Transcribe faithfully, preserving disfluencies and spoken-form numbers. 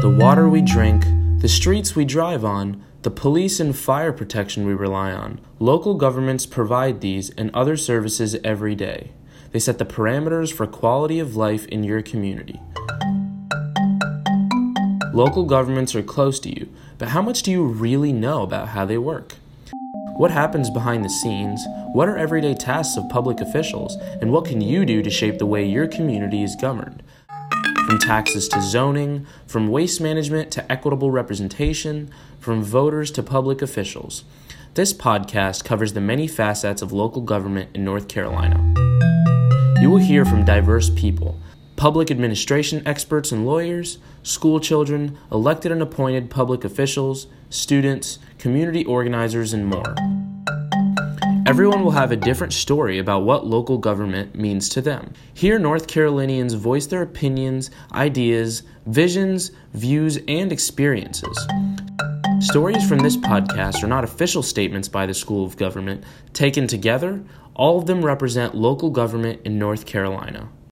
the water we drink, the streets we drive on, the police and fire protection we rely on. Local governments provide these and other services every day. They set the parameters for quality of life in your community. Local governments are close to you, but how much do you really know about how they work? What happens behind the scenes? What are everyday tasks of public officials? And what can you do to shape the way your community is governed? From taxes to zoning, from waste management to equitable representation, from voters to public officials. This podcast covers the many facets of local government in North Carolina. You will hear from diverse people, public administration experts and lawyers, school children, elected and appointed public officials, students, community organizers, and more. Everyone will have a different story about what local government means to them. Here, North Carolinians voice their opinions, ideas, visions, views, and experiences. Stories from this podcast are not official statements by the School of Government. Taken together, all of them represent local government in North Carolina.